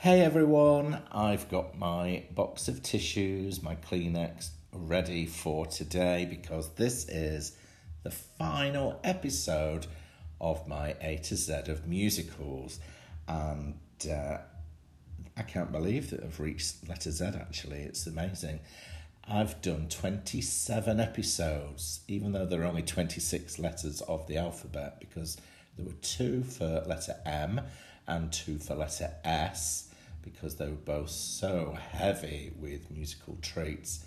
Hey everyone, I've got my box of tissues, my Kleenex, ready for today because this is the final episode of my A to Z of musicals. And I can't believe that I've reached letter Z actually, it's amazing. I've done 27 episodes, even though there are only 26 letters of the alphabet because there were two for letter M and two for letter S, because they were both so heavy with musical traits,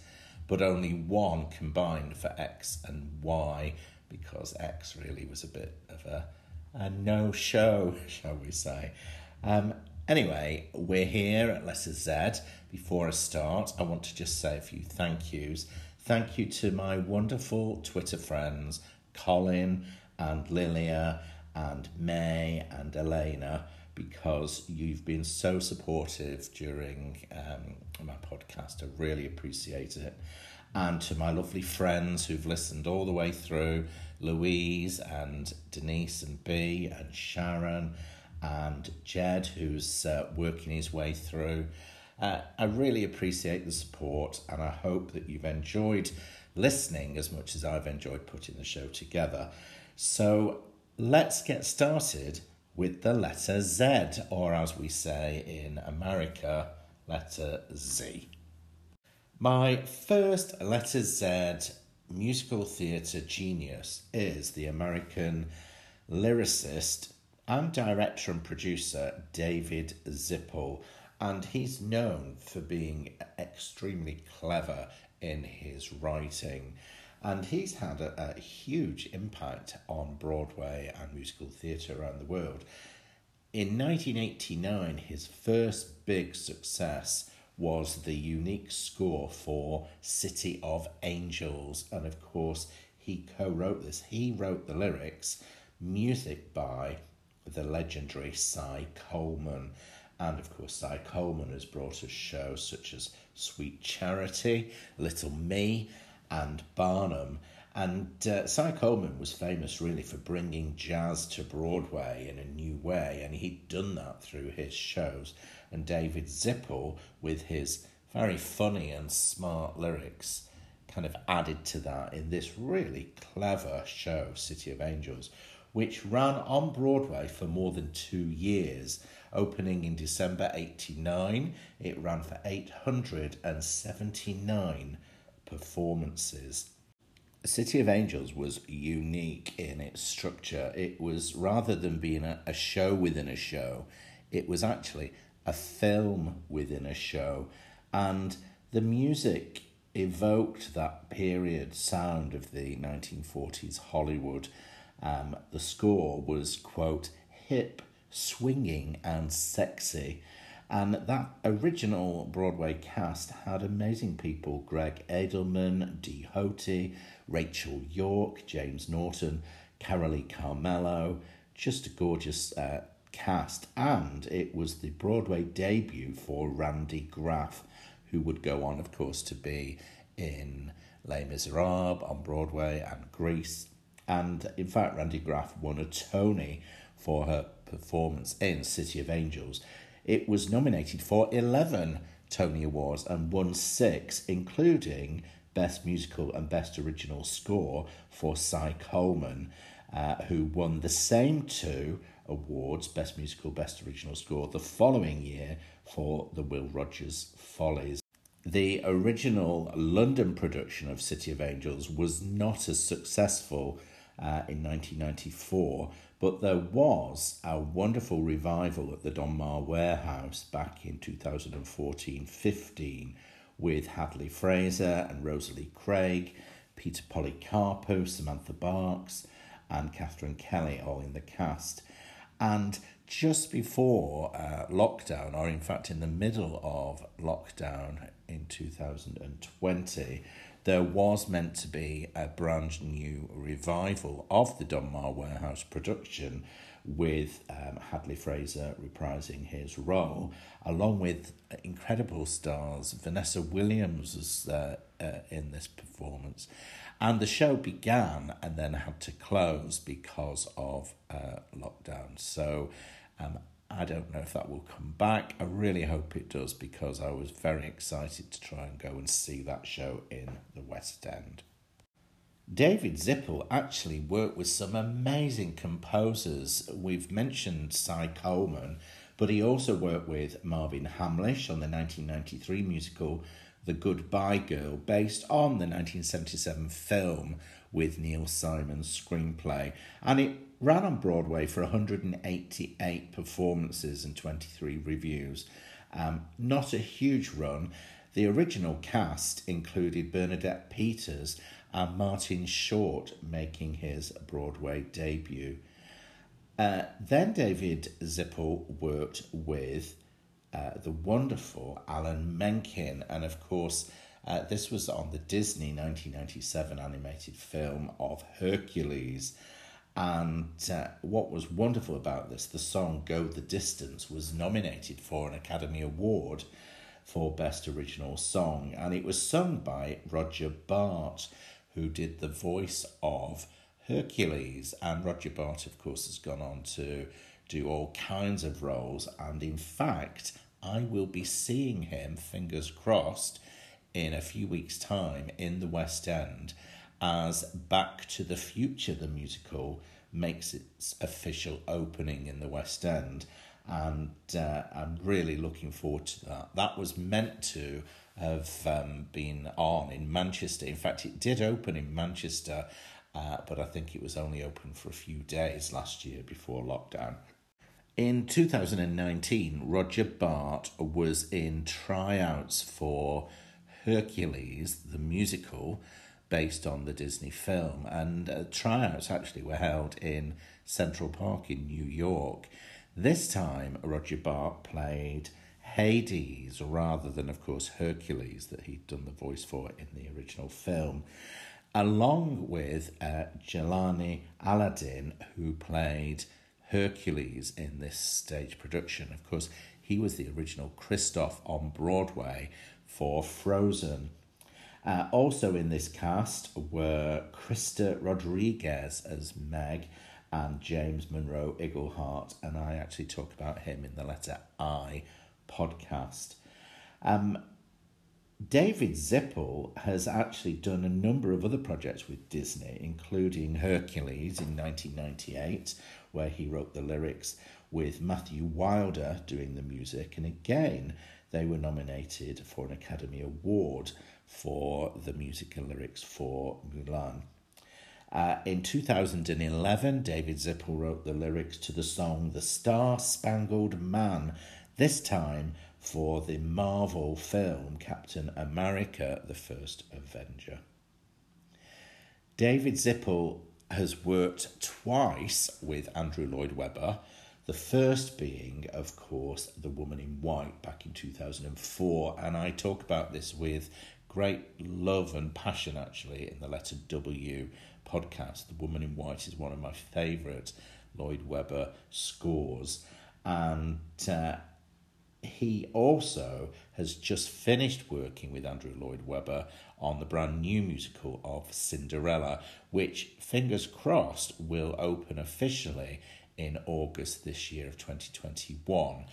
but only one combined for X and Y, because X really was a bit of a no-show, shall we say. Anyway, we're here at letter Z. Before I start, I want to just say a few thank yous. Thank you to my wonderful Twitter friends, Colin and Lilia and May and Elena, because you've been so supportive during my podcast. I really appreciate it. And to my lovely friends who've listened all the way through, Louise and Denise and Bea and Sharon and Jed, who's working his way through. I really appreciate the support, and I hope that you've enjoyed listening as much as I've enjoyed putting the show together. So let's get started with the letter Z, or as we say in America, letter Z. My first letter Z musical theatre genius is the American lyricist and director and producer David Zippel, and he's known for being extremely clever in his writing. And he's had a huge impact on Broadway and musical theatre around the world. In 1989, his first big success was the unique score for City of Angels. And of course, he co-wrote this. He wrote the lyrics, music by the legendary Cy Coleman. And of course, Cy Coleman has brought us shows such as Sweet Charity, Little Me, and Barnum. And Cy Coleman was famous really for bringing jazz to Broadway in a new way, and he'd done that through his shows. And David Zippel, with his very funny and smart lyrics, kind of added to that in this really clever show, City of Angels, which ran on Broadway for more than 2 years. Opening in December 89, it ran for 879 performances. City of Angels was unique in its structure. It was, rather than being a show within a show, it was actually a film within a show. And the music evoked that period sound of the 1940s Hollywood. The score was, quote, hip, swinging and sexy. And that original Broadway cast had amazing people, Greg Edelman, Dee Hoty, Rachel York, James Norton, Carolee Carmelo, just a gorgeous cast. And it was the Broadway debut for Randy Graff, who would go on, of course, to be in Les Miserables on Broadway and Grease. And in fact, Randy Graff won a Tony for her performance in City of Angels. It was nominated for 11 Tony Awards and won 6, including Best Musical and Best Original Score for Cy Coleman, who won the same 2 awards, Best Musical, Best Original Score, the following year for the Will Rogers Follies. The original London production of City of Angels was not as successful in 1994, but there was a wonderful revival at the Donmar Warehouse back in 2014-15 with Hadley Fraser and Rosalie Craig, Peter Polycarpou, Samantha Barks and Catherine Kelly, all in the cast. And just before lockdown, or in fact in the middle of lockdown in 2020, there was meant to be a brand new revival of the Donmar Warehouse production with Hadley Fraser reprising his role, along with incredible stars. Vanessa Williams was in this performance. And the show began and then had to close because of lockdown. So I don't know if that will come back. I really hope it does, because I was very excited to try and go and see that show in the West End. David Zippel actually worked with some amazing composers. We've mentioned Cy Coleman, but he also worked with Marvin Hamlisch on the 1993 musical The Goodbye Girl, based on the 1977 film with Neil Simon's screenplay. And it ran on Broadway for 188 performances and 23 reviews. Not a huge run. The original cast included Bernadette Peters and Martin Short making his Broadway debut. Then David Zippel worked with the wonderful Alan Menken, and of course this was on the Disney 1997 animated film of Hercules. And what was wonderful about this, the song Go the Distance was nominated for an Academy Award for Best Original Song, and it was sung by Roger Bart, who did the voice of Hercules. And Roger Bart, of course, has gone on to do all kinds of roles, and in fact, I will be seeing him, fingers crossed, in a few weeks' time in the West End as Back to the Future, the musical, makes its official opening in the West End. And I'm really looking forward to that. That was meant to have been on in Manchester. In fact, it did open in Manchester, but I think it was only open for a few days last year before lockdown. In 2019, Roger Bart was in tryouts for Hercules, the musical, based on the Disney film. And tryouts actually were held in Central Park in New York. This time, Roger Bart played Hades, rather than, of course, Hercules, that he'd done the voice for in the original film, along with Jelani Aladdin, who played Hercules in this stage production. Of course, he was the original Kristoff on Broadway for Frozen. Also in this cast were Krista Rodriguez as Meg, and James Monroe Iglehart, and I actually talk about him in the Letter I podcast. David Zippel has actually done a number of other projects with Disney, including Hercules in 1998, where he wrote the lyrics, with Matthew Wilder doing the music, and again they were nominated for an Academy Award for the music and lyrics for Mulan. In 2011, David Zippel wrote the lyrics to the song The Star-Spangled Man, this time for the Marvel film Captain America, the First Avenger. David Zippel has worked twice with Andrew Lloyd Webber, the first being, of course, The Woman in White back in 2004, and I talk about this with great love and passion, actually, in the Letter W podcast. The Woman in White is one of my favourite Lloyd Webber scores. And he also has just finished working with Andrew Lloyd Webber on the brand new musical of Cinderella, which, fingers crossed, will open officially in August this year of 2021.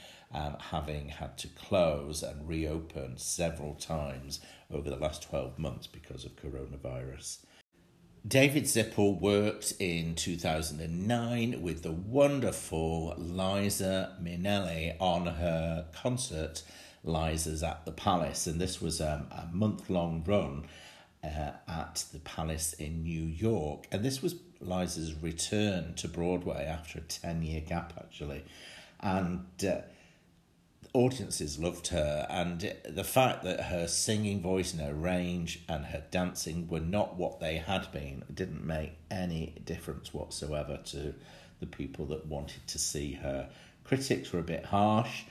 Having had to close and reopen several times over the last 12 months because of coronavirus. David Zippel worked in 2009 with the wonderful Liza Minnelli on her concert, Liza's at the Palace, and this was a month-long run at the Palace in New York, and this was Liza's return to Broadway after a 10-year gap, actually, and audiences loved her, and the fact that her singing voice and her range and her dancing were not what they had been didn't make any difference whatsoever to the people that wanted to see her. Critics were a bit harsh,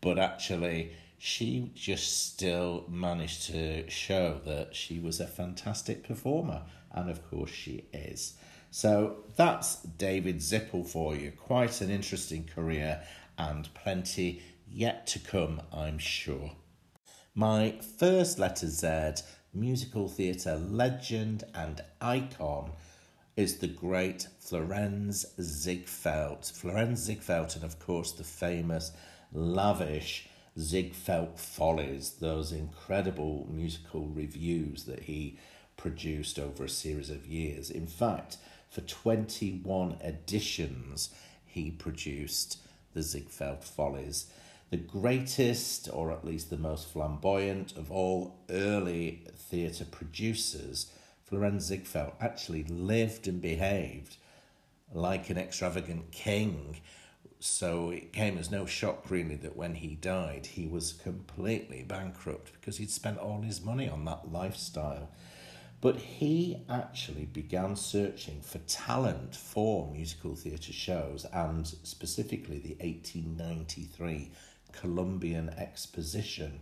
but actually she just still managed to show that she was a fantastic performer, and of course she is. So that's David Zippel for you. Quite an interesting career and plenty yet to come, I'm sure. My first letter Z, musical theatre legend and icon, is the great Florenz Ziegfeld. Florenz Ziegfeld, and of course the famous lavish Ziegfeld Follies, those incredible musical reviews that he produced over a series of years. In fact, for 21 editions, he produced the Ziegfeld Follies. The greatest, or at least the most flamboyant, of all early theatre producers, Florenz Ziegfeld actually lived and behaved like an extravagant king. So it came as no shock, really, that when he died, he was completely bankrupt because he'd spent all his money on that lifestyle. But he actually began searching for talent for musical theatre shows, and specifically the 1893 Columbian Exposition.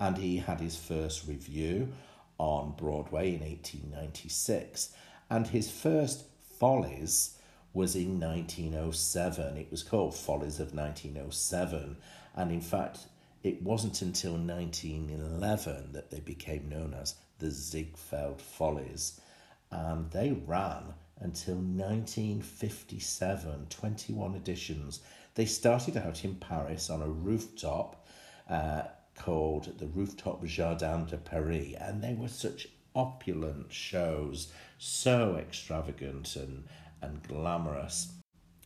And he had his first review on Broadway in 1896, and his first Follies was in 1907. It was called Follies of 1907, and in fact it wasn't until 1911 that they became known as the Ziegfeld Follies, and they ran until 1957, 21 editions. They started out in Paris on a rooftop called the Rooftop Jardin de Paris, and they were such opulent shows, so extravagant and glamorous.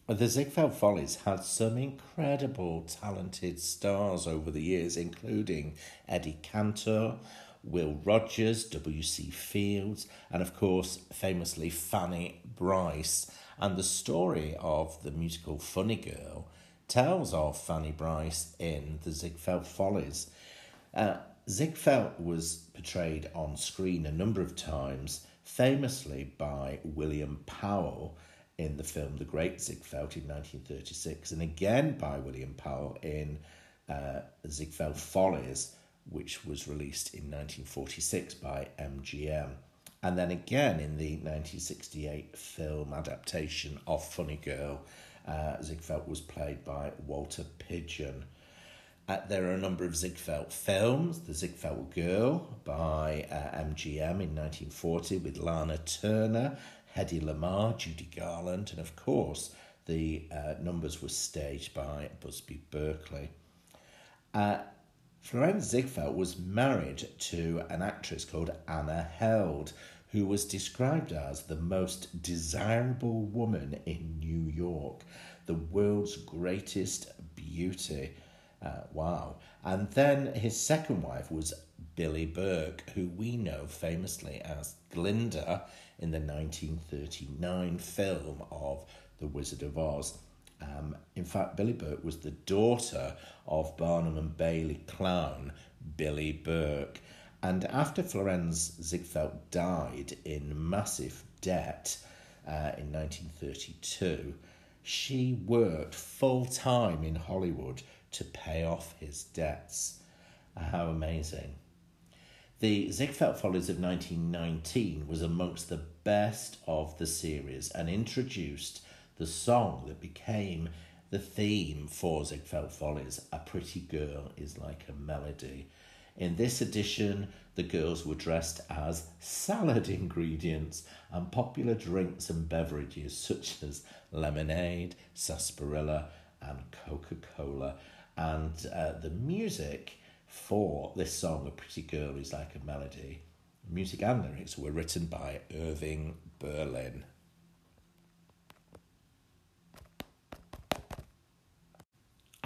The Ziegfeld Follies had some incredible talented stars over the years, including Eddie Cantor, Will Rogers, W.C. Fields, and of course, famously, Fanny Brice. And the story of the musical Funny Girl tells of Fanny Brice in the Ziegfeld Follies. Ziegfeld was portrayed on screen a number of times, famously by William Powell in the film The Great Ziegfeld in 1936, and again by William Powell in Ziegfeld Follies, which was released in 1946 by MGM. And then again in the 1968 film adaptation of Funny Girl, Ziegfeld was played by Walter Pidgeon. There are a number of Ziegfeld films. The Ziegfeld Girl by MGM in 1940 with Lana Turner, Hedy Lamarr, Judy Garland, and of course the numbers were staged by Busby Berkeley. Florenz Ziegfeld was married to an actress called Anna Held, who was described as the most desirable woman in New York, the world's greatest beauty. Wow. And then his second wife was Billie Burke, who we know famously as Glinda in the 1939 film of The Wizard of Oz. In fact, Billie Burke was the daughter of Barnum and Bailey clown Billy Burke. And after Florenz Ziegfeld died in massive debt in 1932, she worked full-time in Hollywood to pay off his debts. How amazing. The Ziegfeld Follies of 1919 was amongst the best of the series and introduced the song that became the theme for Ziegfeld Follies, A Pretty Girl Is Like a Melody. In this edition, the girls were dressed as salad ingredients and popular drinks and beverages such as lemonade, sarsaparilla, and Coca-Cola. And the music for this song, A Pretty Girl Is Like a Melody, music and lyrics were written by Irving Berlin.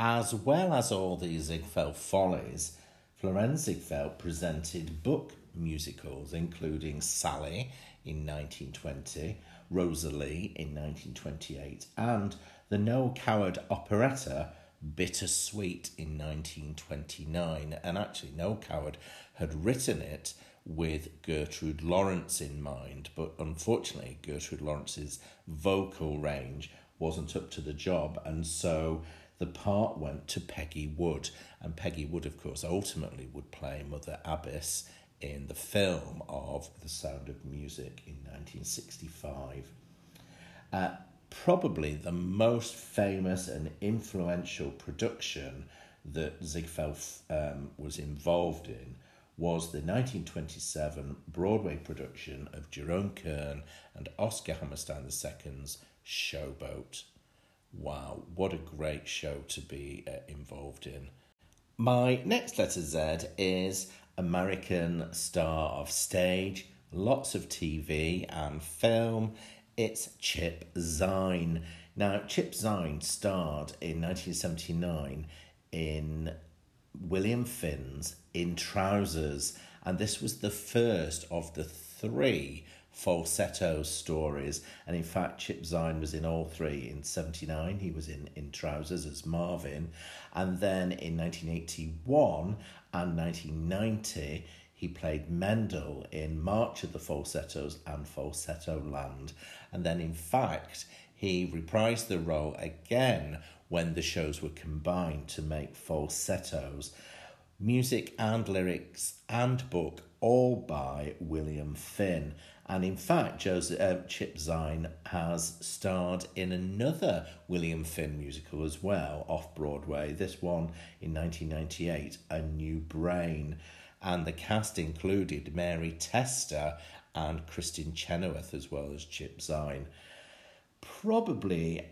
As well as all these Ziegfeld Follies, Florenz Ziegfeld presented book musicals, including Sally in 1920, Rosalie in 1928, and the Noël Coward operetta Bittersweet in 1929. And actually, Noël Coward had written it with Gertrude Lawrence in mind, but unfortunately, Gertrude Lawrence's vocal range wasn't up to the job, and so the part went to Peggy Wood, and Peggy Wood, of course, ultimately would play Mother Abbess in the film of The Sound of Music in 1965. Probably the most famous and influential production that Ziegfeld was involved in was the 1927 Broadway production of Jerome Kern and Oscar Hammerstein II's Showboat. Wow, what a great show to be involved in. My next letter Z is American star of stage, lots of TV and film. It's Chip Zine. Now, Chip Zine starred in 1979 in William Finn's In Trousers, and this was the first of the three falsetto stories, and in fact Chip Zine was in all three. In 79 he was in Trousers as Marvin, and then in 1981 and 1990 he played Mendel in March of the Falsettos and Falsetto Land, and then in fact he reprised the role again when the shows were combined to make Falsettos. Music and lyrics and book all by William Finn. And in fact, Chip Zine has starred in another William Finn musical as well, off-Broadway, this one in 1998, A New Brain. And the cast included Mary Tester and Kristin Chenoweth, as well as Chip Zine. Probably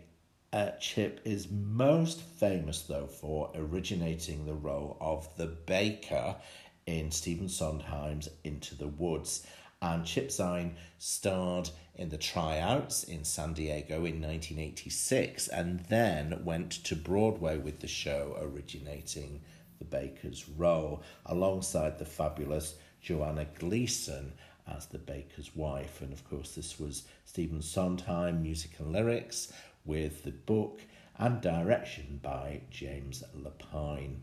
Chip is most famous, though, for originating the role of the baker in Stephen Sondheim's Into the Woods. And Chip Zine starred in the tryouts in San Diego in 1986 and then went to Broadway with the show originating the baker's role alongside the fabulous Joanna Gleason as the baker's wife. And of course this was Stephen Sondheim, music and lyrics with the book and direction by James Lapine.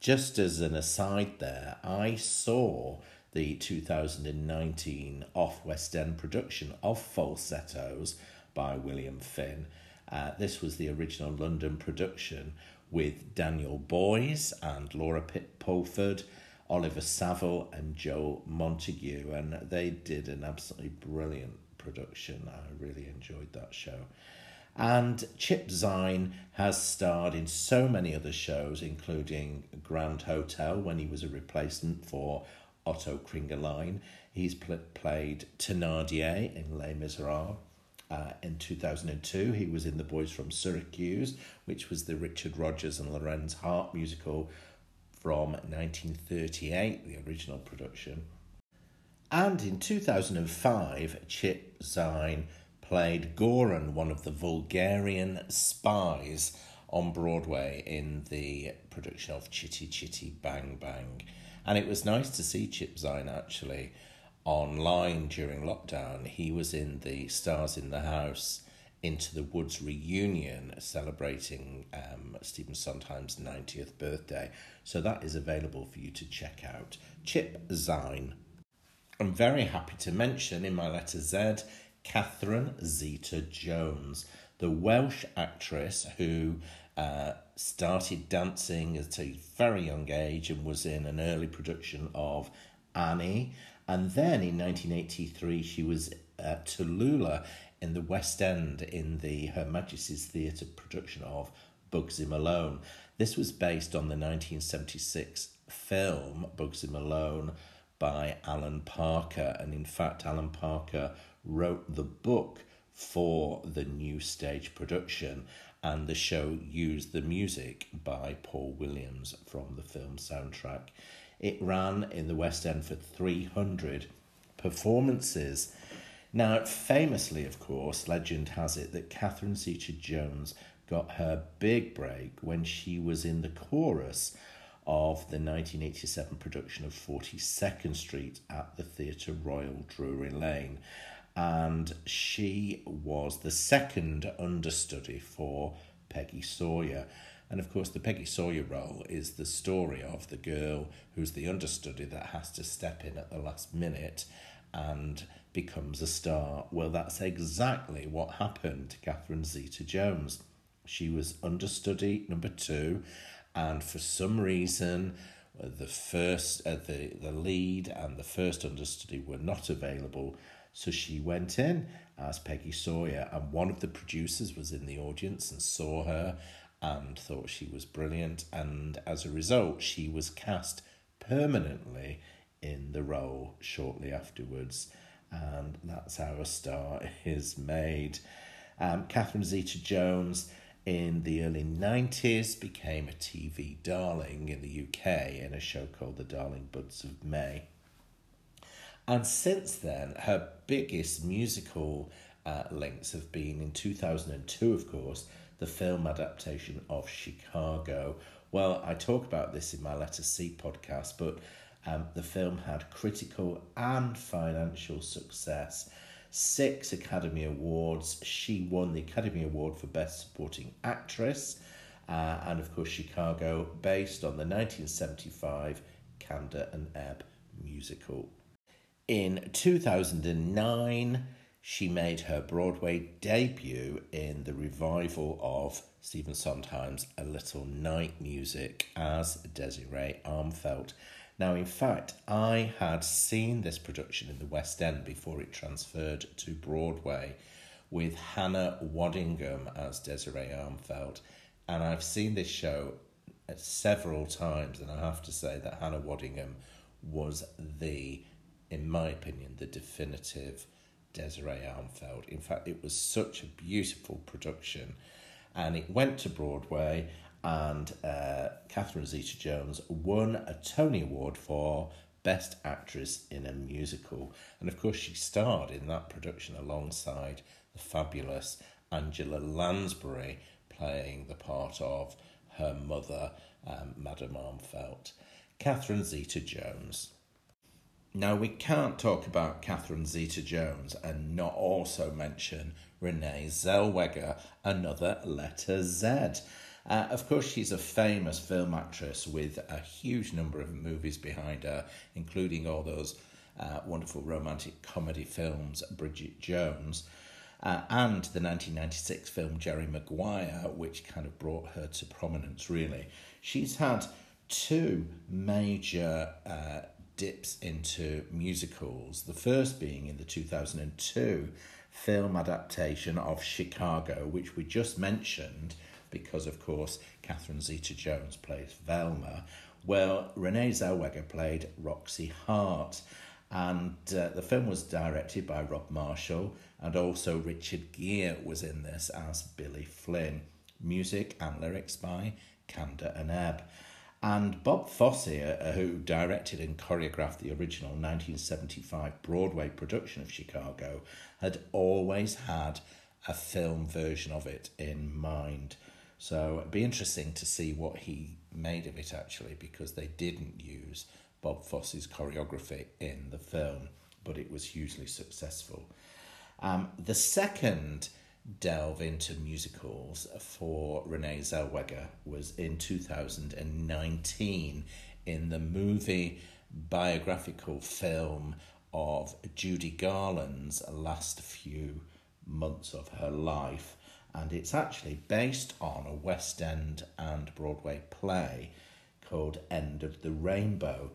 Just as an aside there, I saw the 2019 off-West End production of Falsettos by William Finn. This was the original London production with Daniel Boyes and Laura Pitt-Pulford, Oliver Saville and Joel Montague, and they did an absolutely brilliant production. I really enjoyed that show. And Chip Zine has starred in so many other shows, including Grand Hotel when he was a replacement for Otto Kringerlein. He's played Thénardier in Les Miserables. In 2002, he was in The Boys from Syracuse, which was the Richard Rodgers and Lorenz Hart musical from 1938, the original production. And in 2005, Chip Zine played Goran, one of the Bulgarian spies, on Broadway in the production of Chitty Chitty Bang Bang. And it was nice to see Chip Zine actually online during lockdown. He was in the Stars in the House Into the Woods reunion celebrating Stephen Sondheim's 90th birthday. So that is available for you to check out. Chip Zine. I'm very happy to mention in my letter Z, Catherine Zeta-Jones, the Welsh actress who started dancing at a very young age and was in an early production of Annie. And then in 1983, she was at Tallulah in the West End in the Her Majesty's Theatre production of Bugsy Malone. This was based on the 1976 film Bugsy Malone by Alan Parker. And in fact, Alan Parker wrote the book for the new stage production, and the show used the music by Paul Williams from the film soundtrack. It ran in the West End for 300 performances. Now, famously, of course, legend has it that Catherine Zeta-Jones got her big break when she was in the chorus of the 1987 production of 42nd Street at the Theatre Royal, Drury Lane. And she was the second understudy for Peggy Sawyer. And of course, the Peggy Sawyer role is the story of the girl who's the understudy that has to step in at the last minute and becomes a star. Well, that's exactly what happened to Catherine Zeta-Jones. She was understudy number 2, and for some reason, the lead and the first understudy were not available. So she went in as Peggy Sawyer, and one of the producers was in the audience and saw her and thought she was brilliant, and as a result she was cast permanently in the role shortly afterwards. And that's how a star is made. Catherine Zeta-Jones in the early 90s became a TV darling in the UK in a show called The Darling Buds of May. And since then, her biggest musical links have been in 2002, of course, the film adaptation of Chicago. Well, I talk about this in my Letter C podcast, but the film had critical and financial success. 6 Academy Awards. She won the Academy Award for Best Supporting Actress. And of course, Chicago, based on the 1975 Canda and Ebb musical. In 2009, she made her Broadway debut in the revival of Stephen Sondheim's A Little Night Music as Desiree Armfelt. Now, in fact, I had seen this production in the West End before it transferred to Broadway with Hannah Waddingham as Desiree Armfelt. And I've seen this show several times, and I have to say that Hannah Waddingham was the, in my opinion, the definitive Desiree Armfelt. In fact, it was such a beautiful production. And it went to Broadway, and Catherine Zeta-Jones won a Tony Award for Best Actress in a Musical. And of course, she starred in that production alongside the fabulous Angela Lansbury, playing the part of her mother, Madame Armfelt. Catherine Zeta-Jones. Now, we can't talk about Catherine Zeta-Jones and not also mention Renee Zellweger, another letter Z. Of course, she's a famous film actress with a huge number of movies behind her, including all those wonderful romantic comedy films, Bridget Jones, and the 1996 film Jerry Maguire, which kind of brought her to prominence, really. She's had 2 major dips into musicals, the first being in the 2002 film adaptation of Chicago, which we just mentioned, because, of course, Catherine Zeta-Jones plays Velma. Well, Renee Zellweger played Roxy Hart. And the film was directed by Rob Marshall, and also Richard Gere was in this as Billy Flynn. Music and lyrics by Canda and Ebb. And Bob Fosse, who directed and choreographed the original 1975 Broadway production of Chicago, had always had a film version of it in mind. So it'd be interesting to see what he made of it, actually, because they didn't use Bob Fosse's choreography in the film, but it was hugely successful. The second delve into musicals for Renee Zellweger was in 2019 in the movie biographical film of Judy Garland's last few months of her life. And it's actually based on a West End and Broadway play called End of the Rainbow.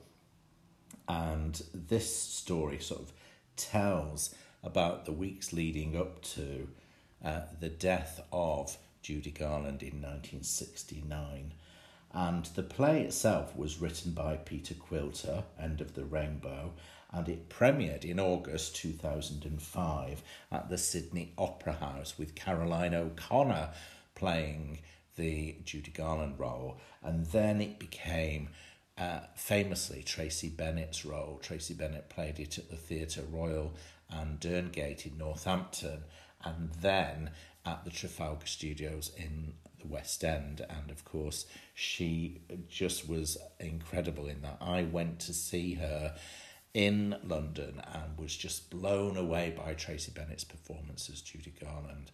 And this story sort of tells about the weeks leading up to the death of Judy Garland in 1969. And the play itself was written by Peter Quilter, End of the Rainbow, and it premiered in August 2005 at the Sydney Opera House with Caroline O'Connor playing the Judy Garland role. And then it became famously Tracy Bennett's role. Tracy Bennett played it at the Theatre Royal and Derngate in Northampton, and then at the Trafalgar Studios in the West End. And of course, she just was incredible in that. I went to see her in London and was just blown away by Tracy Bennett's performance as Judy Garland.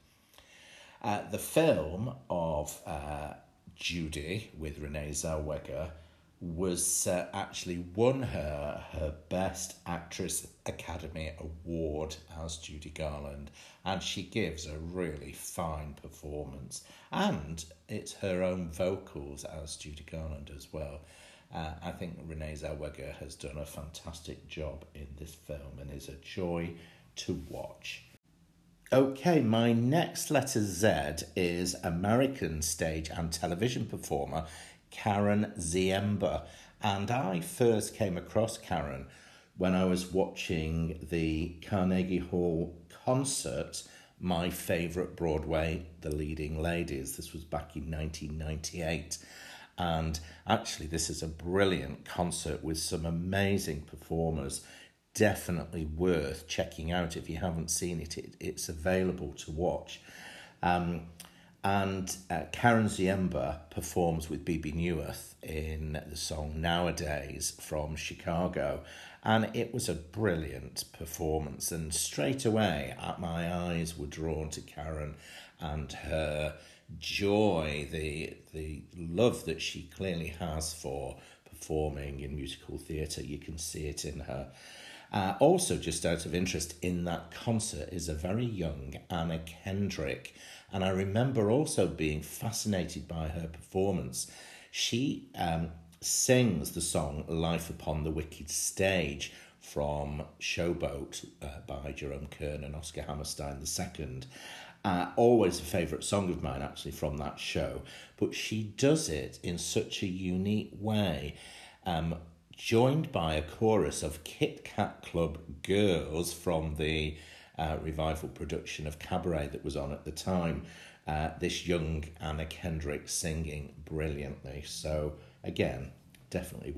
The film of Judy with Renee Zellweger was actually won her Best Actress Academy Award as Judy Garland, and she gives a really fine performance, and it's her own vocals as Judy Garland as well. I think Renee Zellweger has done a fantastic job in this film and is a joy to watch. Okay, my next letter Z is American stage and television performer Karen Ziemba. And I first came across Karen when I was watching the Carnegie Hall concert, My Favourite Broadway, The Leading Ladies. This was back in 1998. And actually, this is a brilliant concert with some amazing performers. Definitely worth checking out if you haven't seen it. It's available to watch. And Karen Ziemba performs with Bebe Neuwirth in the song Nowadays from Chicago. And it was a brilliant performance. And straight away, my eyes were drawn to Karen and her joy, the love that she clearly has for performing in musical theatre. You can see it in her. Also, just out of interest, in that concert is a very young Anna Kendrick. And I remember also being fascinated by her performance. She sings the song Life Upon the Wicked Stage from Showboat by Jerome Kern and Oscar Hammerstein II. Always a favourite song of mine, actually, from that show. But she does it in such a unique way, joined by a chorus of Kit Kat Club girls from the revival production of Cabaret that was on at the time. This young Anna Kendrick singing brilliantly. So again, definitely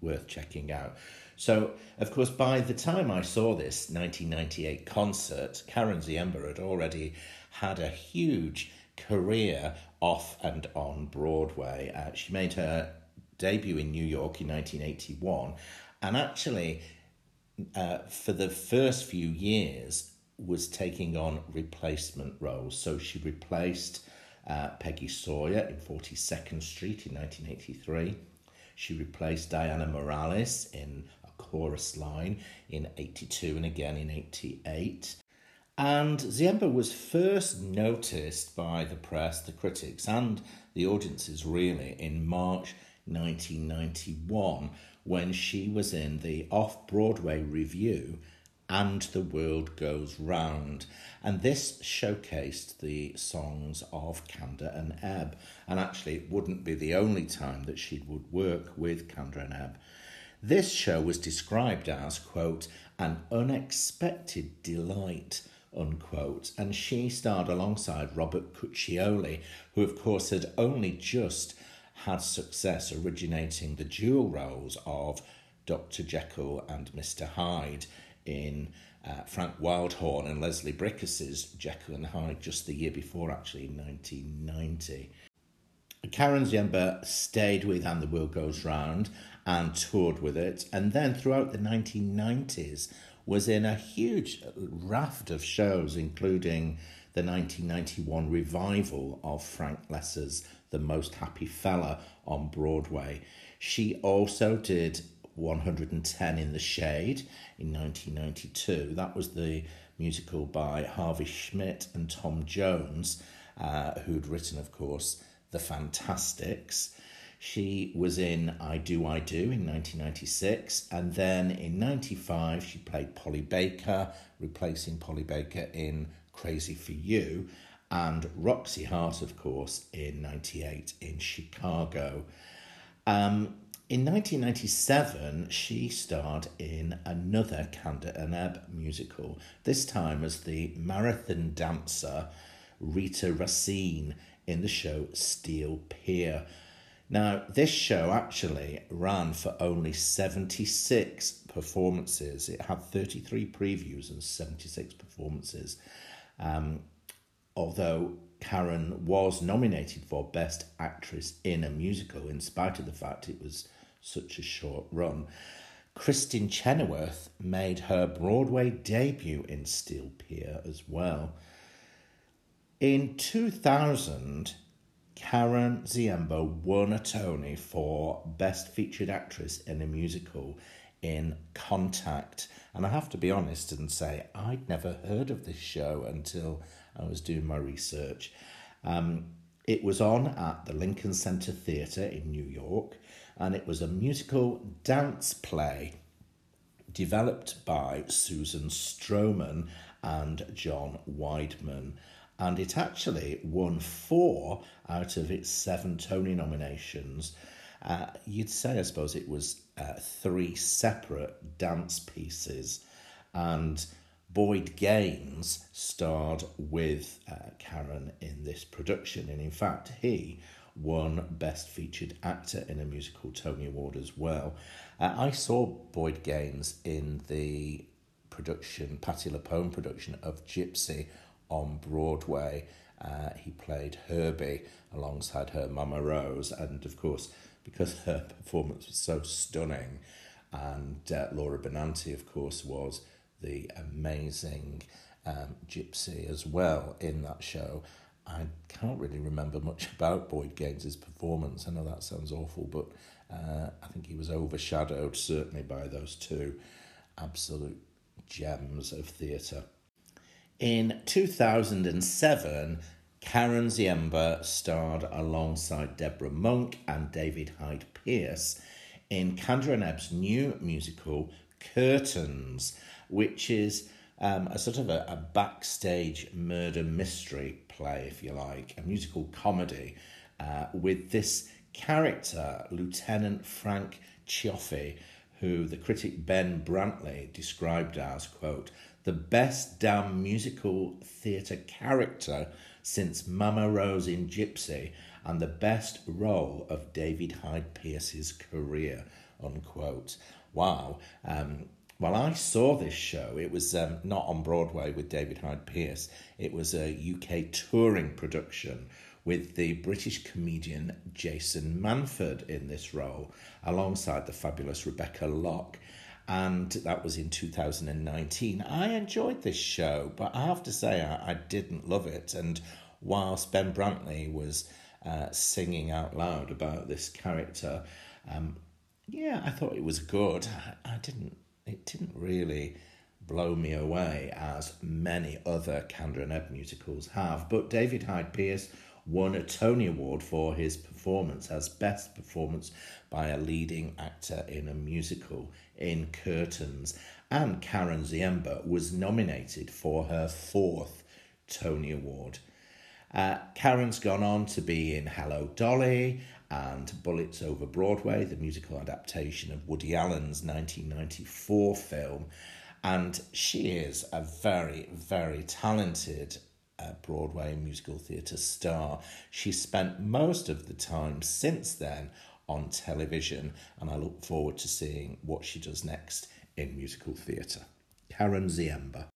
worth checking out. So, of course, by the time I saw this 1998 concert, Karen Ziemba had already had a huge career off and on Broadway. She made her debut in New York in 1981, and actually, for the first few years, was taking on replacement roles. So she replaced Peggy Sawyer in 42nd Street in 1983. She replaced Diana Morales in A Chorus Line in 82 and again in 88. And Ziemba was first noticed by the press, the critics and the audiences really in March 1991 when she was in the Off-Broadway Review and The World Goes Round. And this showcased the songs of Canda and Ebb. And actually, it wouldn't be the only time that she would work with Canda and Ebb. This show was described as, quote, an unexpected delight, unquote. And she starred alongside Robert Cuccioli, who, of course, had only just had success originating the dual roles of Dr. Jekyll and Mr. Hyde in Frank Wildhorn and Leslie Bricuse's Jekyll and Hyde just the year before, actually, in 1990. Karen Ziemba stayed with And the World Goes Round and toured with it, and then throughout the 1990s was in a huge raft of shows, including the 1991 revival of Frank Lesser's The Most Happy Fella on Broadway. She also did 110 in the Shade in 1992. That was the musical by Harvey Schmidt and Tom Jones, who'd written, of course, The Fantastics. She was in I Do in 1996. And then in 1995, she played Polly Baker, replacing Polly Baker in Crazy for You, and Roxy Hart, of course, in 1998 in Chicago. In 1997, she starred in another Canda and Ebb musical, this time as the marathon dancer Rita Racine in the show Steel Pier. Now, this show actually ran for only 76 performances. It had 33 previews and 76 performances. Although Karen was nominated for Best Actress in a Musical, in spite of the fact it was such a short run. Kristin Chenoweth made her Broadway debut in Steel Pier as well. In 2000, Karen Ziemba won a Tony for Best Featured Actress in a Musical in Contact. And I have to be honest and say I'd never heard of this show until I was doing my research. It was on at the Lincoln Center Theatre in New York, and it was a musical dance play developed by Susan Stroman and John Wideman. and it actually won 4 out of its 7 Tony nominations. You'd say, I suppose, it was 3 separate dance pieces, and Boyd Gaines starred with Karen in this production, and in fact he won Best Featured Actor in a Musical Tony Award as well. I saw Boyd Gaines in the production, Patti LuPone production of Gypsy on Broadway. He played Herbie alongside her Mama Rose, and of course, because her performance was so stunning, and Laura Benanti, of course, was the amazing Gypsy as well in that show. I can't really remember much about Boyd Gaines's performance. I know that sounds awful, but I think he was overshadowed certainly by those 2 absolute gems of theatre. In 2007, Karen Ziemba starred alongside Deborah Monk and David Hyde Pierce in Candor and Ebb's new musical Curtains, which is a sort of a backstage murder mystery play, if you like, a musical comedy, with this character, Lieutenant Frank Cioffi, who the critic Ben Brantley described as, quote, the best damn musical theatre character since Mama Rose in Gypsy and the best role of David Hyde Pierce's career, unquote. Wow. Well, I saw this show. It was not on Broadway with David Hyde Pierce. It was a UK touring production with the British comedian Jason Manford in this role, alongside the fabulous Rebecca Locke. And that was in 2019. I enjoyed this show, but I have to say I didn't love it. And whilst Ben Brantley was singing out loud about this character, yeah, I thought it was good. It didn't really blow me away as many other Candor and Ebb musicals have. But David Hyde Pierce won a Tony Award for his performance as Best Performance by a Leading Actor in a Musical in Curtains. And Karen Ziemba was nominated for her 4th Tony Award. Karen's gone on to be in Hello Dolly and Bullets Over Broadway, the musical adaptation of Woody Allen's 1994 film. And she is a very, very talented Broadway musical theatre star. She spent most of the time since then on television, and I look forward to seeing what she does next in musical theatre. Karen Ziemba.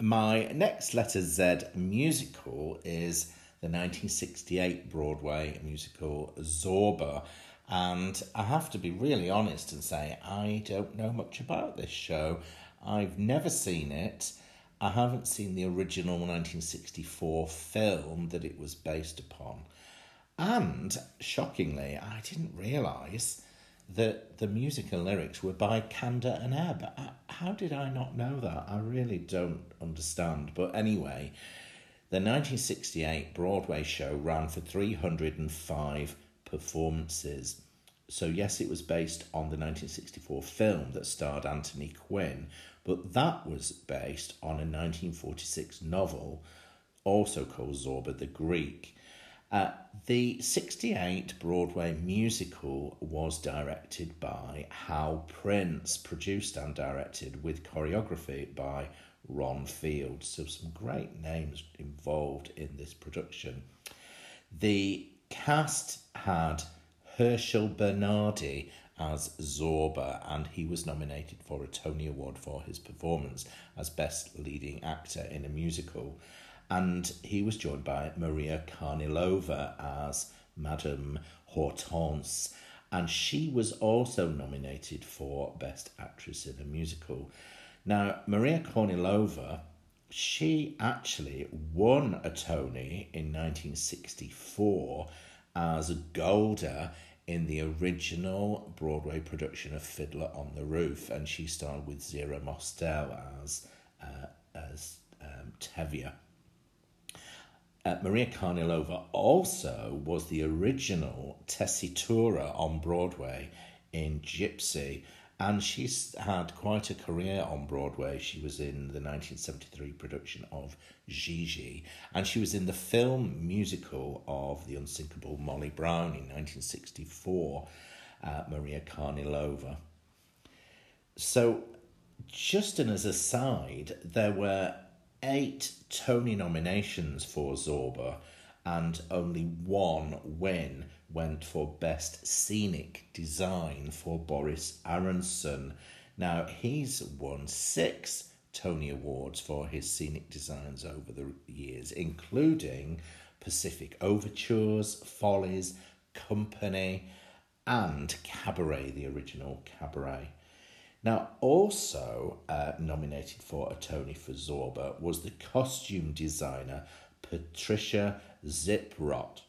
My next letter Z musical is the 1968 Broadway musical Zorba, and I have to be really honest and say I don't know much about this show. I've never seen it. I haven't seen the original 1964 film that it was based upon. And, shockingly, I didn't realise that the music and lyrics were by Candor and Ebb. How did I not know that? I really don't understand. But anyway, the 1968 Broadway show ran for 305 performances. So yes, it was based on the 1964 film that starred Anthony Quinn, but that was based on a 1946 novel, also called Zorba the Greek. The 68 Broadway musical was directed by Hal Prince, produced and directed with choreography by Ron Fields. So some great names involved in this production. The cast had Herschel Bernardi as Zorba, and he was nominated for a Tony Award for his performance as Best Leading Actor in a Musical. And he was joined by Maria Karnilova as Madame Hortense, and she was also nominated for Best Actress in a Musical. Now, Maria Karnilova, she actually won a Tony in 1964 as Golda in the original Broadway production of Fiddler on the Roof, and she starred with Zira Mostel as Tevye. Maria Karnilova also was the original Tessitura on Broadway in Gypsy, And she's had quite a career on Broadway. She was in the 1973 production of Gigi, and she was in the film musical of The Unsinkable Molly Brown in 1964, Maria Karnilova. So, just as an aside, there were 8 Tony nominations for Zorba, and only one win went for Best Scenic Design for Boris Aronson. Now, he's won 6 Tony Awards for his scenic designs over the years, including Pacific Overtures, Follies, Company, and Cabaret, the original Cabaret. Now, also nominated for a Tony for Zorba was the costume designer Patricia Ziprot.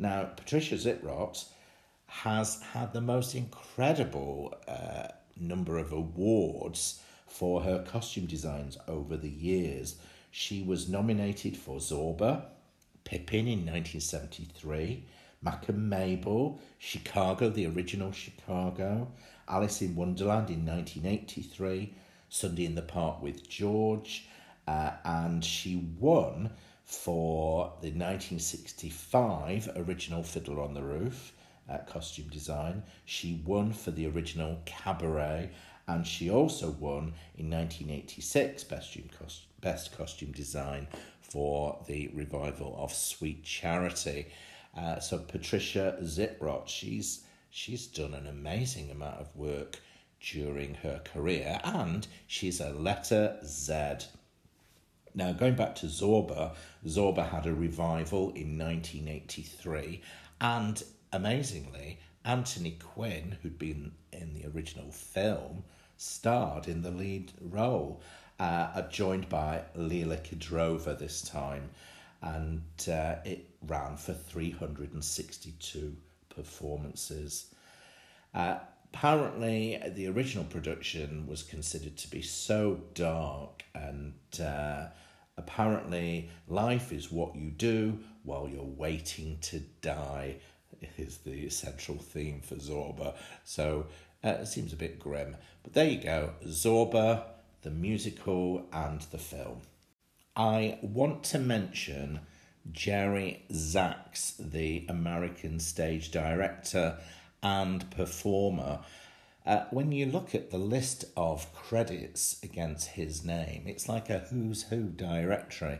Now, Patricia Ziprot has had the most incredible number of awards for her costume designs over the years. She was nominated for Zorba, Pippin in 1973, Mac and Mabel, Chicago, the original Chicago, Alice in Wonderland in 1983, Sunday in the Park with George, and she won for the 1965 original Fiddler on the Roof costume design. She won for the original Cabaret, and she also won in 1986 Best Costume Design for the revival of Sweet Charity. So Patricia Ziprot, she's done an amazing amount of work during her career, and she's a letter Z. Now, going back to Zorba, Zorba had a revival in 1983, and amazingly, Anthony Quinn, who'd been in the original film, starred in the lead role, joined by Leila Kidrova this time, and it ran for 362 performances. Apparently, the original production was considered to be so dark, and apparently life is what you do while you're waiting to die is the central theme for Zorba. So it seems a bit grim. But there you go, Zorba, the musical and the film. I want to mention Jerry Zaks, the American stage director and performer. When you look at the list of credits against his name, it's like a who's who directory.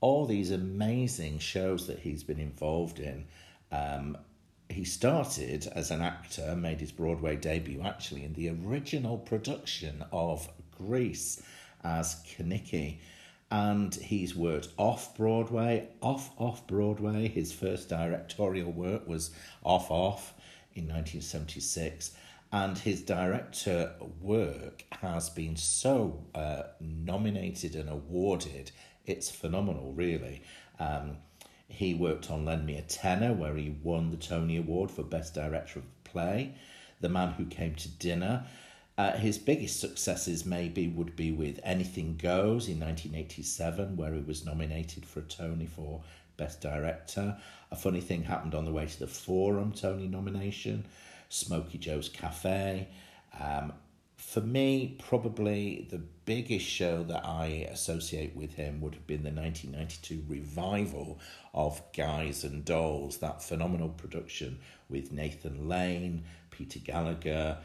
All these amazing shows that he's been involved in. He started as an actor, made his Broadway debut actually in the original production of Grease as Kaniki. And he's worked off-Broadway, off-off-Broadway. His first directorial work was Off-Off in 1976, and his director work has been so nominated and awarded. It's phenomenal, really. He worked on Lend Me a Tenor, where he won the Tony Award for Best Director of the Play, The Man Who Came to Dinner. His biggest successes maybe would be with Anything Goes in 1987, where he was nominated for a Tony for Best Director. A Funny Thing Happened on the Way to the Forum, Tony nomination. Smokey Joe's Cafe. For me, probably the biggest show that I associate with him would have been the 1992 revival of Guys and Dolls, that phenomenal production with Nathan Lane, Peter Gallagher,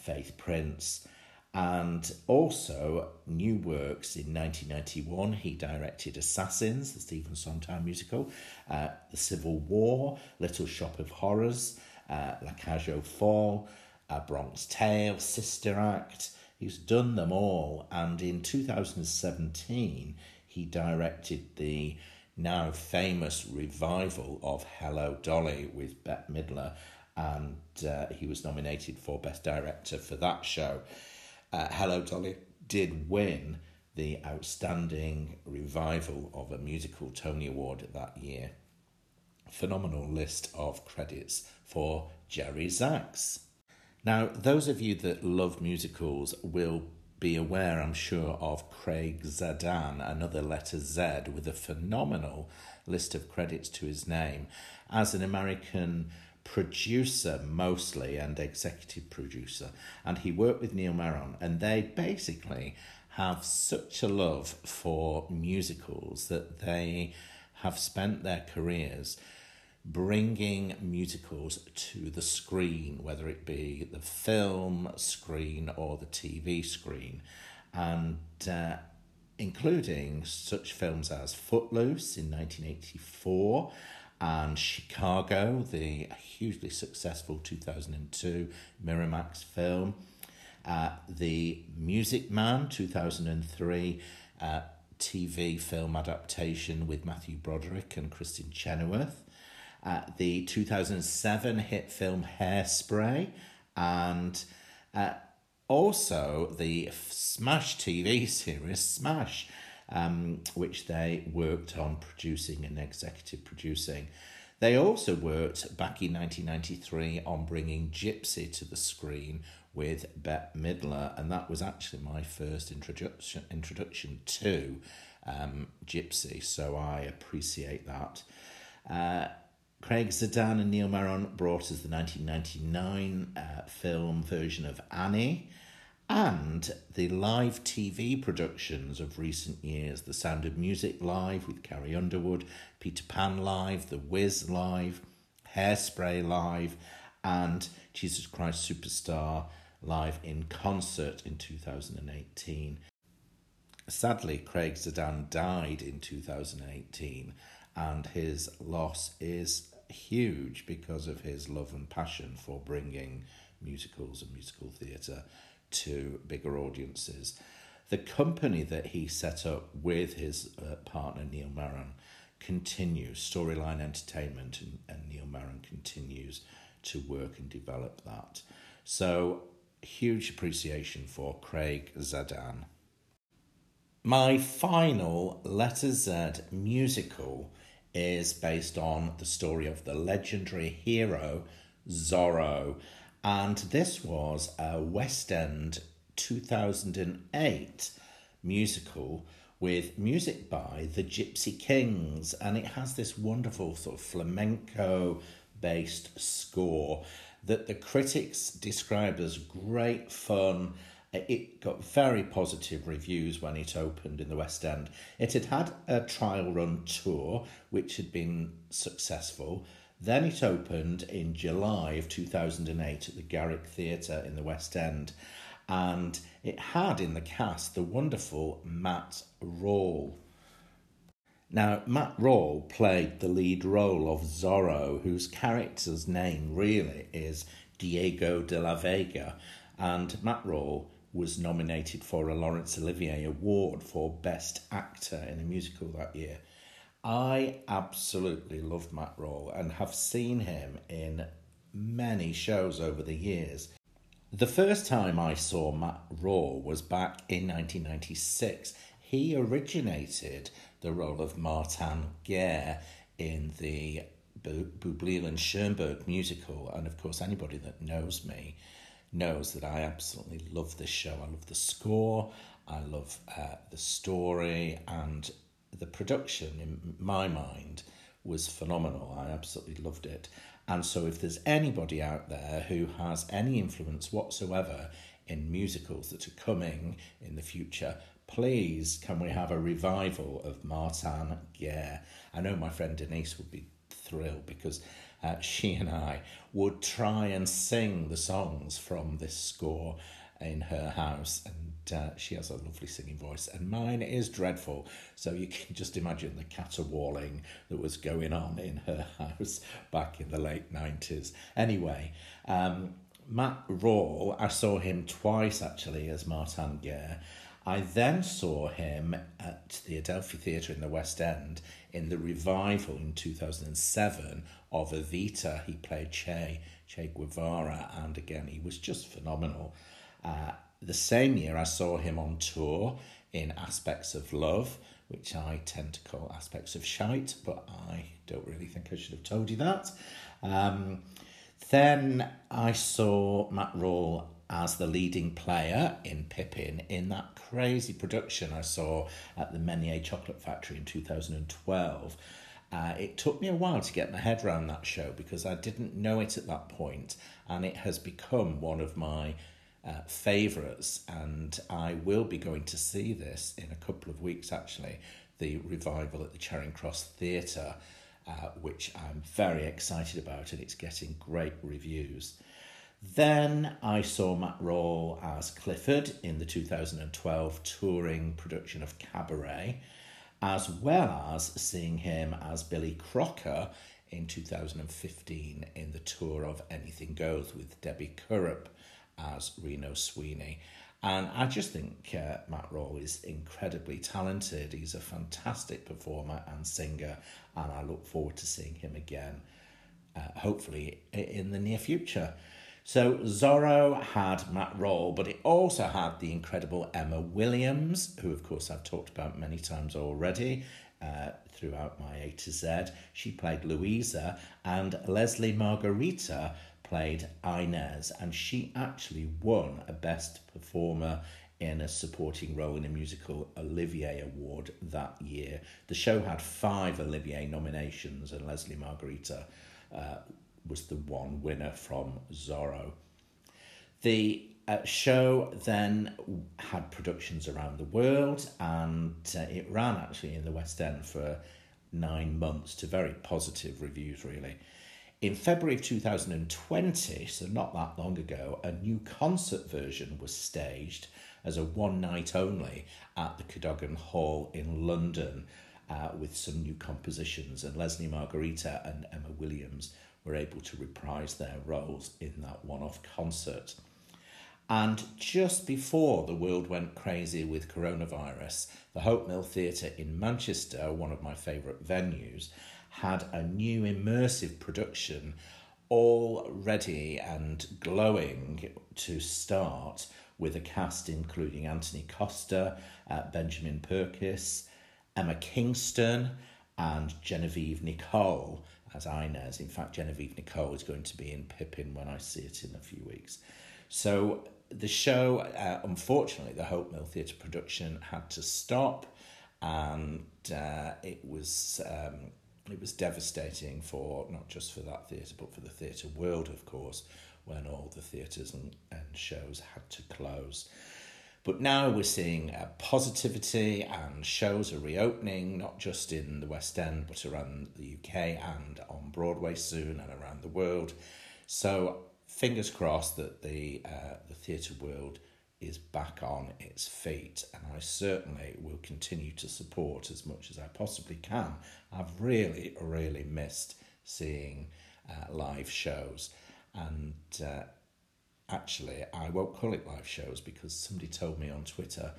Faith Prince, and also new works. In 1991, he directed Assassins, the Stephen Sondheim musical, The Civil War, Little Shop of Horrors, La Cage aux Folles, Bronx Tale, Sister Act. He's done them all, and in 2017, he directed the now famous revival of Hello Dolly with Bette Midler, and he was nominated for Best Director for that show. Hello Dolly did win the Outstanding Revival of a Musical Tony Award that year. Phenomenal list of credits for Jerry Zaks. Now, those of you that love musicals will be aware, I'm sure, of Craig Zadan, another letter Z, with a phenomenal list of credits to his name. As an American producer mostly and executive producer, and he worked with Neil Maron, and they basically have such a love for musicals that they have spent their careers bringing musicals to the screen, whether it be the film screen or the TV screen, and including such films as Footloose in 1984 and Chicago, the hugely successful 2002 Miramax film, The Music Man, 2003 TV film adaptation with Matthew Broderick and Kristin Chenoweth, the 2007 hit film Hairspray, and also the Smash TV series Smash, which they worked on producing and executive producing. They also worked back in 1993 on bringing Gypsy to the screen with Bette Midler, and that was actually my first introduction to Gypsy, so I appreciate that. Craig Zidane and Neil Maron brought us the 1999 film version of Annie, and the live TV productions of recent years, The Sound of Music Live with Carrie Underwood, Peter Pan Live, The Wiz Live, Hairspray Live, and Jesus Christ Superstar Live in Concert in 2018. Sadly, Craig Zidane died in 2018, and his loss is huge because of his love and passion for bringing musicals and musical theatre to bigger audiences. The company that he set up with his partner Neil Maron continues, Storyline Entertainment, and Neil Maron continues to work and develop that. So, huge appreciation for Craig Zidane. My final letter Z musical is based on the story of the legendary hero Zorro, and this was a West End 2008 musical with music by the Gypsy Kings, and it has this wonderful sort of flamenco-based score that the critics described as great fun. It got very positive reviews when it opened in the West End. It had had a trial run tour, which had been successful. Then it opened in July of 2008 at the Garrick Theatre in the West End. And it had in the cast the wonderful Matt Rall. Now, Matt Rall played the lead role of Zorro, whose character's name really is Diego de la Vega. And Matt Rall was nominated for a Laurence Olivier Award for Best Actor in a Musical that year. I absolutely loved Matt Rall and have seen him in many shows over the years. The first time I saw Matt Rall was back in 1996. He originated the role of Martin Guerre in the Bublil and Schoenberg musical, and of course anybody that knows me knows that I absolutely love this show. I love the score, I love the story, and the production, in my mind, was phenomenal. I absolutely loved it. And so if there's anybody out there who has any influence whatsoever in musicals that are coming in the future, please can we have a revival of Martin Guerre? I know my friend Denise would be thrilled, because she and I would try and sing the songs from this score in her house, and she has a lovely singing voice, and mine is dreadful, so you can just imagine the caterwauling that was going on in her house back in the late 90s. Anyway, Matt Rall, I saw him twice actually as Martin Guerre. I then saw him at the Adelphi Theatre in the West End in the revival in 2007 of Evita. He played Che Guevara, and again, he was just phenomenal. The same year, I saw him on tour in Aspects of Love, which I tend to call Aspects of Shite, but I don't really think I should have told you that. Then I saw Matt Rall as the leading player in Pippin in that crazy production I saw at the Menier Chocolate Factory in 2012. It took me a while to get my head around that show because I didn't know it at that point, and it has become one of my favourites, and I will be going to see this in a couple of weeks actually, the revival at the Charing Cross Theatre, which I'm very excited about, and it's getting great reviews. Then I saw Matt Rall as Clifford in the 2012 touring production of Cabaret, as well as seeing him as Billy Crocker in 2015 in the tour of Anything Goes with Debbie Currup as Reno Sweeney. And I just think Matt Rall is incredibly talented. He's a fantastic performer and singer, and I look forward to seeing him again, hopefully in the near future. So Zorro had Matt Rall, but it also had the incredible Emma Williams, who of course I've talked about many times already throughout my A to Z. She played Louisa, and Leslie Margarita played Inez, and she actually won a Best Performer in a Supporting Role in a Musical Olivier Award that year. The show had 5 Olivier nominations, and Leslie Margarita was the one winner from Zorro. The show then had productions around the world, and it ran actually in the West End for 9 months to very positive reviews really. In February of 2020, so not that long ago, a new concert version was staged as a one night only at the Cadogan Hall in London with some new compositions, and Leslie Margarita and Emma Williams were able to reprise their roles in that one-off concert. And just before the world went crazy with coronavirus, the Hope Mill Theatre in Manchester, one of my favourite venues, had a new immersive production all ready and glowing to start, with a cast including Anthony Costa, Benjamin Purkis, Emma Kingston and Genevieve Nicole as Inez. In fact, Genevieve Nicole is going to be in Pippin when I see it in a few weeks. So the show, unfortunately, the Hope Mill Theatre production had to stop, and it was devastating for not just for that theatre, but for the theatre world, of course, when all the theatres and shows had to close. But now we're seeing positivity, and shows are reopening, not just in the West End, but around the UK and on Broadway soon and around the world. So fingers crossed that the theatre world is back on its feet, and I certainly will continue to support as much as I possibly can. I've really, really missed seeing live shows, and actually, I won't call it live shows because somebody told me on Twitter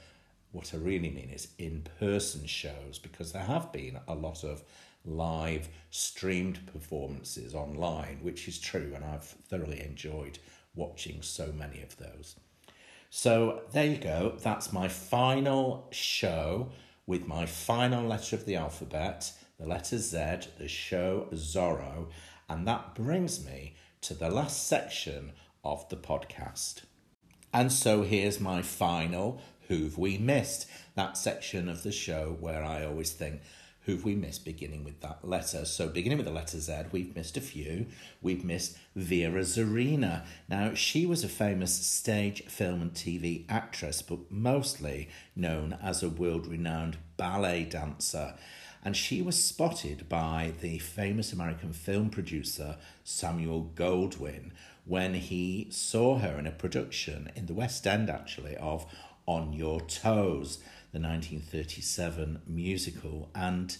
what I really mean is in-person shows, because there have been a lot of live streamed performances online, which is true, and I've thoroughly enjoyed watching so many of those. So there you go, that's my final show with my final letter of the alphabet, the letter Z, the show Zorro, and that brings me to the last section of the podcast. And so here's my final Who've We Missed, that section of the show where I always think, who've we missed beginning with that letter? So beginning with the letter Z, we've missed a few. We've missed Vera Zorina. Now, she was a famous stage, film and TV actress, but mostly known as a world-renowned ballet dancer. And she was spotted by the famous American film producer Samuel Goldwyn when he saw her in a production in the West End, actually, of On Your Toes, the 1937 musical, and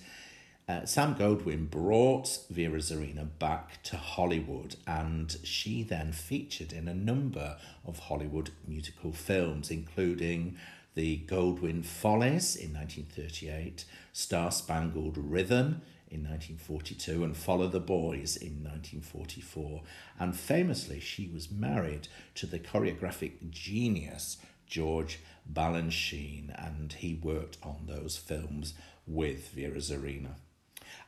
Sam Goldwyn brought Vera Zorina back to Hollywood, and she then featured in a number of Hollywood musical films, including the Goldwyn Follies in 1938, Star-Spangled Rhythm in 1942, and Follow the Boys in 1944. And famously, she was married to the choreographic genius George Balanchine, and he worked on those films with Vera Zorina.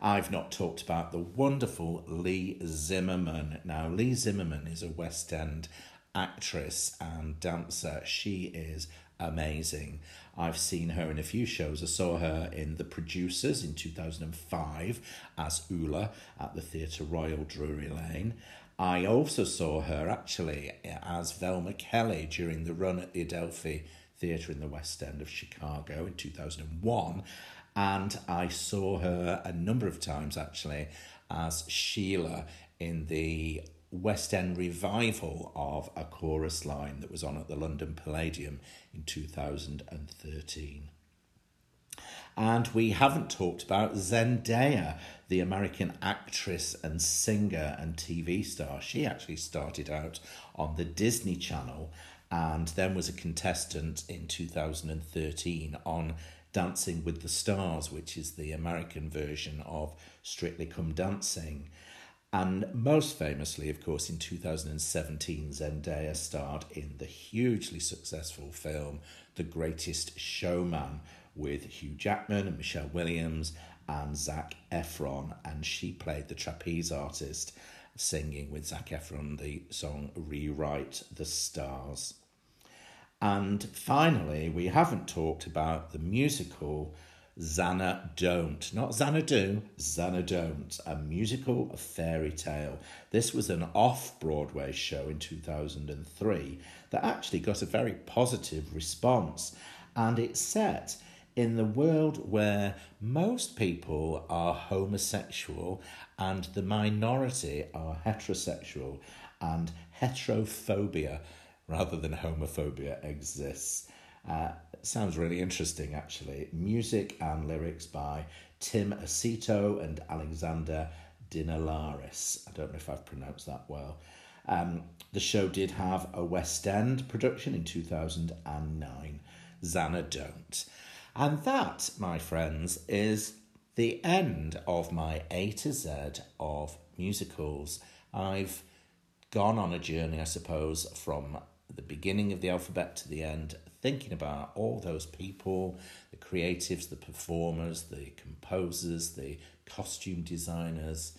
I've not talked about the wonderful Lee Zimmerman. Now, Lee Zimmerman is a West End actress and dancer. She is amazing. I've seen her in a few shows. I saw her in The Producers in 2005 as Ulla at the Theatre Royal, Drury Lane. I also saw her actually as Velma Kelly during the run at the Adelphi Theatre in the West End of Chicago in 2001. And I saw her a number of times actually as Sheila in the West End revival of A Chorus Line that was on at the London Palladium in 2013. And we haven't talked about Zendaya, the American actress and singer and TV star. She actually started out on the Disney Channel and then was a contestant in 2013 on Dancing with the Stars, which is the American version of Strictly Come Dancing. And most famously, of course, in 2017, Zendaya starred in the hugely successful film The Greatest Showman with Hugh Jackman and Michelle Williams and Zac Efron. And she played the trapeze artist, singing with Zac Efron the song Rewrite the Stars. And finally, we haven't talked about the musical Xana Don't. Not Xana Do, Xana Don't, a musical, a fairy tale. This was an off-Broadway show in 2003 that actually got a very positive response. And it's set in the world where most people are homosexual and the minority are heterosexual, and heterophobia rather than homophobia exists. Sounds really interesting, actually. Music and lyrics by Tim Aceto and Alexander Dinalaris. I don't know if I've pronounced that well. The show did have a West End production in 2009, Xana Don't. And that, my friends, is the end of my A to Z of musicals. I've gone on a journey, I suppose, from the beginning of the alphabet to the end, thinking about all those people, the creatives, the performers, the composers, the costume designers,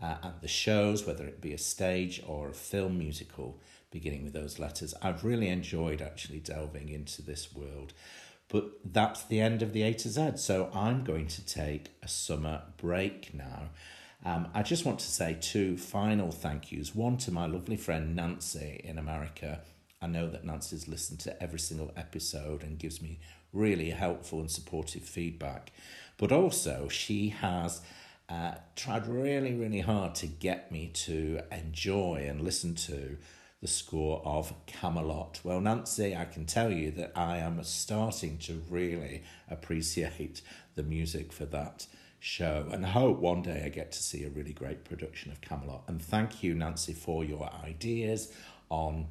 and the shows, whether it be a stage or a film musical, beginning with those letters. I've really enjoyed actually delving into this world, but that's the end of the A to Z, so I'm going to take a summer break now. I just want to say two final thank yous. One to my lovely friend Nancy in America. I know that Nancy's listened to every single episode and gives me really helpful and supportive feedback. But also she has tried really, really hard to get me to enjoy and listen to the score of Camelot. Well, Nancy, I can tell you that I am starting to really appreciate the music for that show, and hope one day I get to see a really great production of Camelot. And thank you, Nancy, for your ideas on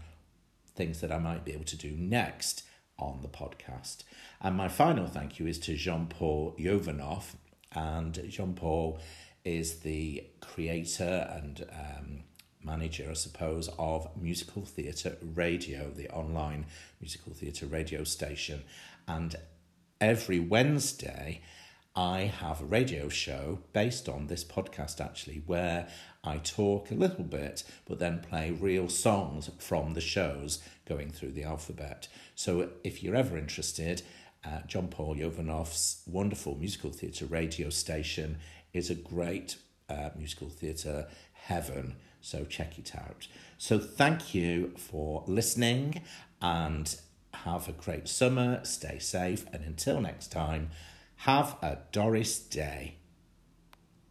things that I might be able to do next on the podcast. And my final thank you is to Jean-Paul Jovanov. And Jean-Paul is the creator and manager, I suppose, of Musical Theatre Radio, the online musical theatre radio station. And every Wednesday, I have a radio show based on this podcast, actually, where I talk a little bit, but then play real songs from the shows going through the alphabet. So if you're ever interested, Jean-Paul Jovanov's wonderful musical theatre radio station is a great musical theatre heaven. So check it out. So thank you for listening and have a great summer. Stay safe. And until next time, have a Doris day.